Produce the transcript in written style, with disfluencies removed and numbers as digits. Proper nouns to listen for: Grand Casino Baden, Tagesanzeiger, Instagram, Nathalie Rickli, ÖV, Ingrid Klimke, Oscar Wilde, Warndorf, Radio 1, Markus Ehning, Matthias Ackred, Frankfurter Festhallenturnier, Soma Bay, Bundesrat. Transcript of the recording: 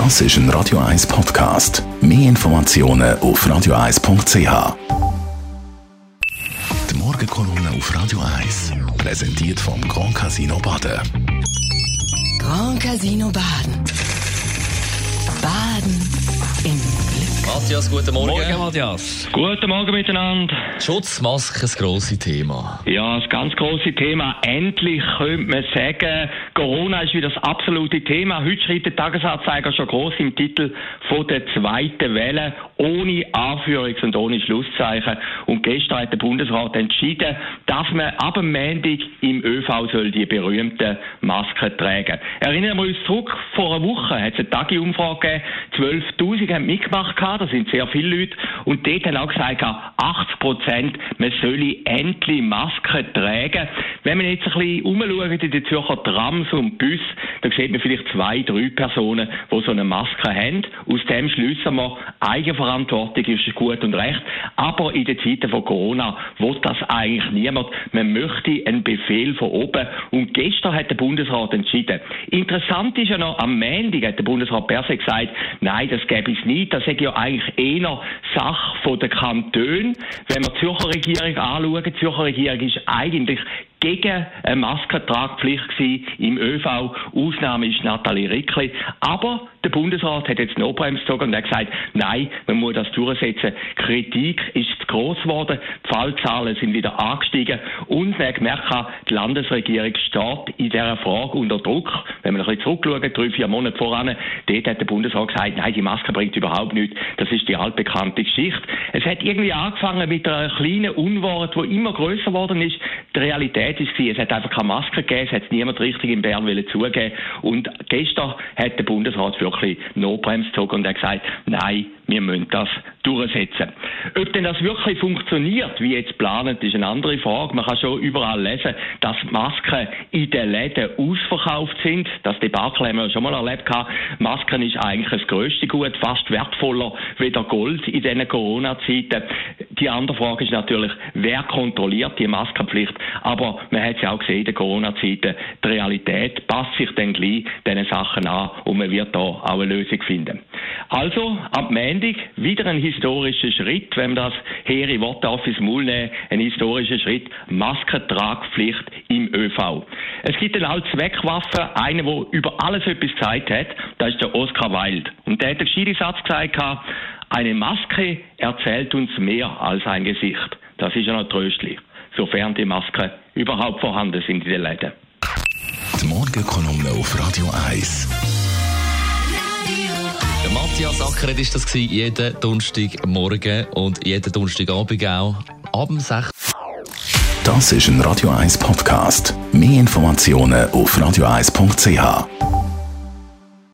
Das ist ein Radio 1 Podcast. Mehr Informationen auf radio1.ch. Die Morgenkolumne auf Radio 1, präsentiert vom Grand Casino Baden. Grand Casino Baden. Baden im Glück. Matthias, guten Morgen. Morgen, Matthias. Guten Morgen miteinander. Schutzmaske, das grosse Thema. Ja, das ganz grosse Thema. Endlich könnte man sagen, Corona ist wieder das absolute Thema. Heute schreibt der Tagesanzeiger schon gross im Titel von der zweiten Welle, ohne Anführungs- und ohne Schlusszeichen. Und gestern hat der Bundesrat entschieden, dass man ab dem Montag im ÖV soll die berühmten Masken tragen. Erinnern wir uns zurück, vor einer Woche hat es eine Tagi-Umfrage gegeben. 12'000 haben mitgemacht, das sind sehr viele Leute. Und dort haben auch gesagt, 80%, man solle endlich Masken tragen. Wenn man jetzt ein bisschen umschaut in den Zürcher Trams und Bussen, dann sieht man vielleicht 2-3 Personen, die so eine Maske haben. Aus dem schliessen wir, Eigenverantwortung ist gut und recht. Aber in den Zeiten von Corona will das eigentlich niemand. Man möchte einen Befehl von oben. Und gestern hat der Bundesrat entschieden. Interessant ist ja noch, am Montag hat der Bundesrat per se gesagt, nein, das gäbe es nicht. Das ist ja eigentlich eher Sache der Kantone. Wenn wir die Zürcher Regierung anschauen, die Zürcher Regierung ist eigentlich gegen eine Maskentragpflicht gewesen im ÖV. Ausnahme ist Nathalie Rickli. Aber der Bundesrat hat jetzt eine Notbremse gezogen und hat gesagt, nein, man muss das durchsetzen. Kritik ist zu gross geworden, die Fallzahlen sind wieder angestiegen und man hat gemerkt, die Landesregierung steht in dieser Frage unter Druck. Wenn wir ein bisschen zurückschauen, 3-4 Monate voran, dort hat der Bundesrat gesagt, nein, die Maske bringt überhaupt nichts. Das ist die altbekannte Geschichte. Es hat irgendwie angefangen mit einer kleinen Unwahrheit, die immer grösser geworden ist. Die Realität war, es hat einfach keine Maske gegeben, es hat niemand richtig in Bern zugeben. Und gestern hat der Bundesrat wirklich Notbremse gezogen und hat gesagt, nein, wir müssen das durchsetzen. Ob denn das wirklich funktioniert, wie jetzt geplant, ist eine andere Frage. Man kann schon überall lesen, dass Masken in den Läden ausverkauft sind. Das Debakel haben wir schon mal erlebt. Masken ist eigentlich das grösste Gut, fast wertvoller wie der Gold in diesen Corona-Zeiten. Die andere Frage ist natürlich, wer kontrolliert die Maskenpflicht? Aber man hat es ja auch gesehen in den Corona-Zeiten, die Realität passt sich dann gleich diesen Sachen an und man wird da auch eine Lösung finden. Also, am Montag wieder ein historischer Schritt, wenn man das hehre Wort auf ins Maul nehmen, ein historischer Schritt, Maskentragpflicht im ÖV. Es gibt eine Allzweckwaffe, einen, der über alles etwas gezeigt hat, das ist der Oscar Wilde. Und der hat den gescheiten Satz gesagt, eine Maske erzählt uns mehr als ein Gesicht. Das ist ja noch tröstlich, sofern die Masken überhaupt vorhanden sind in den Läden. Die Morgenkolumne auf Radio 1. Matthias Ackred war das jeden Donnerstagmorgen und jeden Donnerstagabend auch ab 6. Das ist ein Radio 1 Podcast. Mehr Informationen auf radio1.ch.